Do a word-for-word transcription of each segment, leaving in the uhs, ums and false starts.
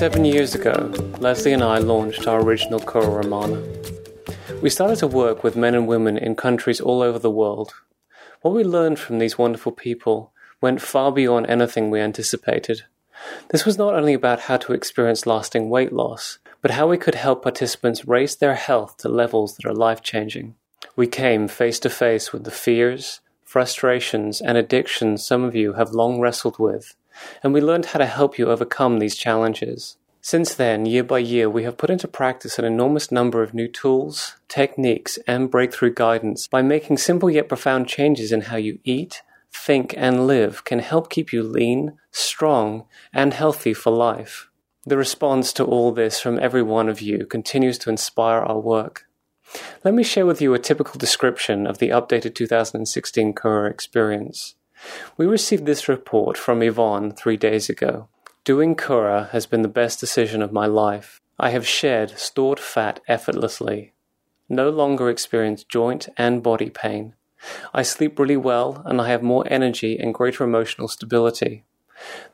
Seven years ago, Leslie and I launched our original Cura Romana. We started to work with men and women in countries all over the world. What we learned from these wonderful people went far beyond anything we anticipated. This was not only about how to experience lasting weight loss, but how we could help participants raise their health to levels that are life-changing. We came face-to-face with the fears, frustrations, and addictions some of you have long wrestled with, and we learned how to help you overcome these challenges. Since then, year by year, we have put into practice an enormous number of new tools, techniques, and breakthrough guidance by making simple yet profound changes in how you eat, think, and live can help keep you lean, strong, and healthy for life. The response to all this from every one of you continues to inspire our work. Let me share with you a typical description of the updated two thousand sixteen Cura experience. We received this report from Yvonne three days ago. Doing Cura has been the best decision of my life. I have shed stored fat effortlessly. No longer experience joint and body pain. I sleep really well and I have more energy and greater emotional stability.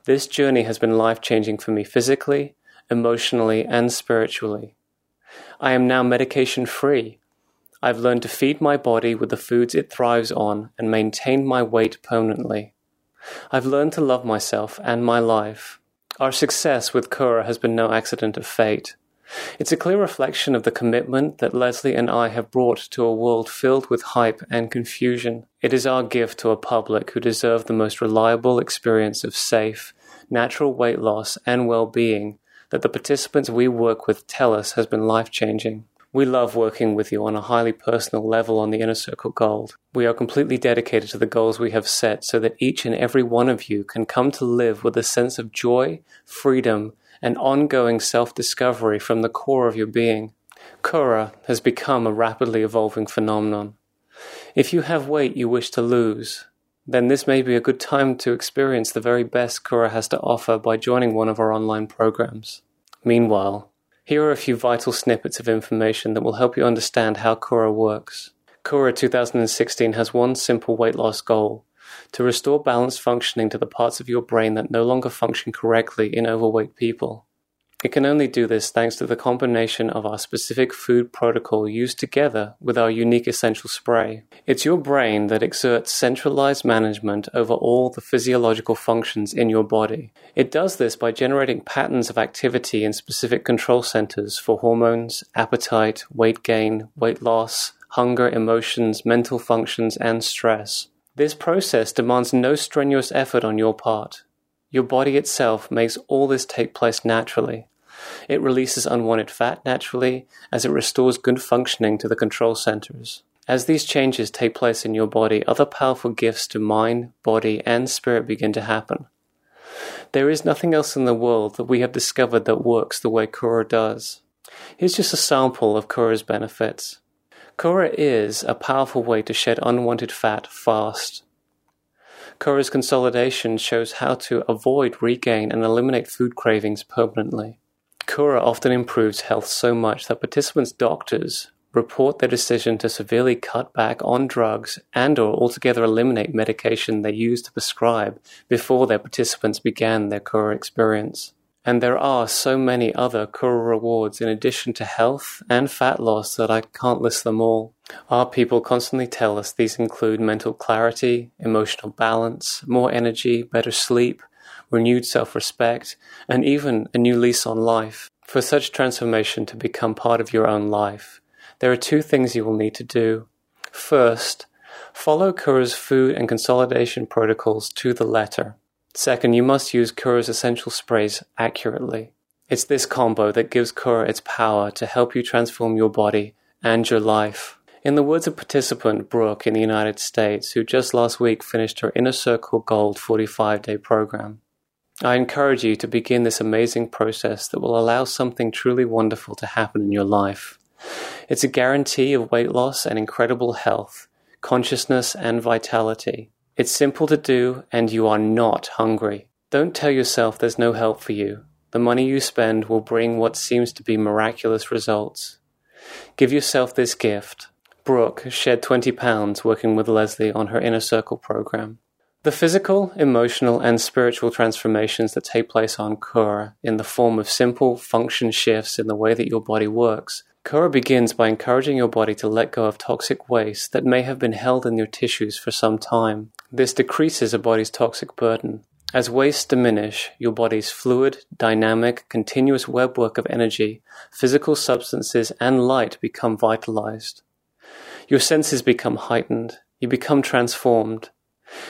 This journey has been life-changing for me physically, emotionally, and spiritually. I am now medication-free. I've learned to feed my body with the foods it thrives on and maintain my weight permanently. I've learned to love myself and my life. Our success with Cura has been no accident of fate. It's a clear reflection of the commitment that Leslie and I have brought to a world filled with hype and confusion. It is our gift to a public who deserve the most reliable experience of safe, natural weight loss and well-being that the participants we work with tell us has been life-changing. We love working with you on a highly personal level on the Inner Circle Gold. We are completely dedicated to the goals we have set so that each and every one of you can come to live with a sense of joy, freedom, and ongoing self-discovery from the core of your being. Cura has become a rapidly evolving phenomenon. If you have weight you wish to lose, then this may be a good time to experience the very best Cura has to offer by joining one of our online programs. Meanwhile, here are a few vital snippets of information that will help you understand how Cura works. Cura two thousand sixteen has one simple weight loss goal: to restore balanced functioning to the parts of your brain that no longer function correctly in overweight people. It can only do this thanks to the combination of our specific food protocol used together with our unique essential spray. It's your brain that exerts centralized management over all the physiological functions in your body. It does this by generating patterns of activity in specific control centers for hormones, appetite, weight gain, weight loss, hunger, emotions, mental functions, and stress. This process demands no strenuous effort on your part. Your body itself makes all this take place naturally. It releases unwanted fat naturally as it restores good functioning to the control centers. As these changes take place in your body, other powerful gifts to mind, body, and spirit begin to happen. There is nothing else in the world that we have discovered that works the way Cura does. Here's just a sample of Cura's benefits. Cura is a powerful way to shed unwanted fat fast. Cura's consolidation shows how to avoid, regain, and eliminate food cravings permanently. Cura often improves health so much that participants' doctors report their decision to severely cut back on drugs and or altogether eliminate medication they used to prescribe before their participants began their Cura experience. And there are so many other Cura rewards in addition to health and fat loss that I can't list them all. Our people constantly tell us these include mental clarity, emotional balance, more energy, better sleep, renewed self-respect, and even a new lease on life. For such transformation to become part of your own life, there are two things you will need to do. First, follow Cura's food and consolidation protocols to the letter. Second, you must use Cura's essential sprays accurately. It's this combo that gives Cura its power to help you transform your body and your life. In the words of participant Brooke in the United States, who just last week finished her Inner Circle Gold forty-five day program, I encourage you to begin this amazing process that will allow something truly wonderful to happen in your life. It's a guarantee of weight loss and incredible health, consciousness, and vitality. It's simple to do, and you are not hungry. Don't tell yourself there's no help for you. The money you spend will bring what seems to be miraculous results. Give yourself this gift. Brooke shed twenty pounds working with Leslie on her Inner Circle program. The physical, emotional, and spiritual transformations that take place on Cura in the form of simple function shifts in the way that your body works. Cura begins by encouraging your body to let go of toxic waste that may have been held in your tissues for some time. This decreases a body's toxic burden. As wastes diminish, your body's fluid, dynamic, continuous webwork of energy, physical substances, and light become vitalized. Your senses become heightened. You become transformed.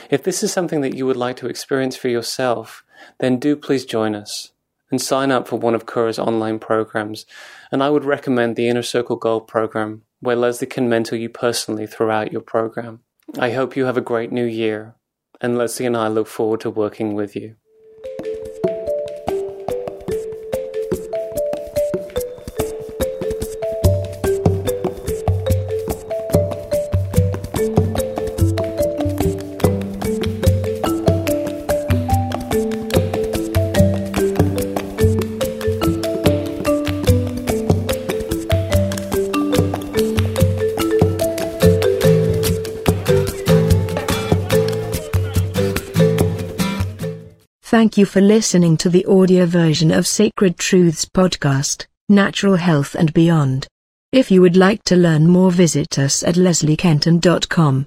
If this is something that you would like to experience for yourself, then do please join us and sign up for one of Cura's online programs. And I would recommend the Inner Circle Gold program, where Leslie can mentor you personally throughout your program. I hope you have a great new year, and Leslie and I look forward to working with you. Thank you for listening to the audio version of Sacred Truths Podcast, Natural Health and Beyond. If you would like to learn more, visit us at leslie kenton dot com.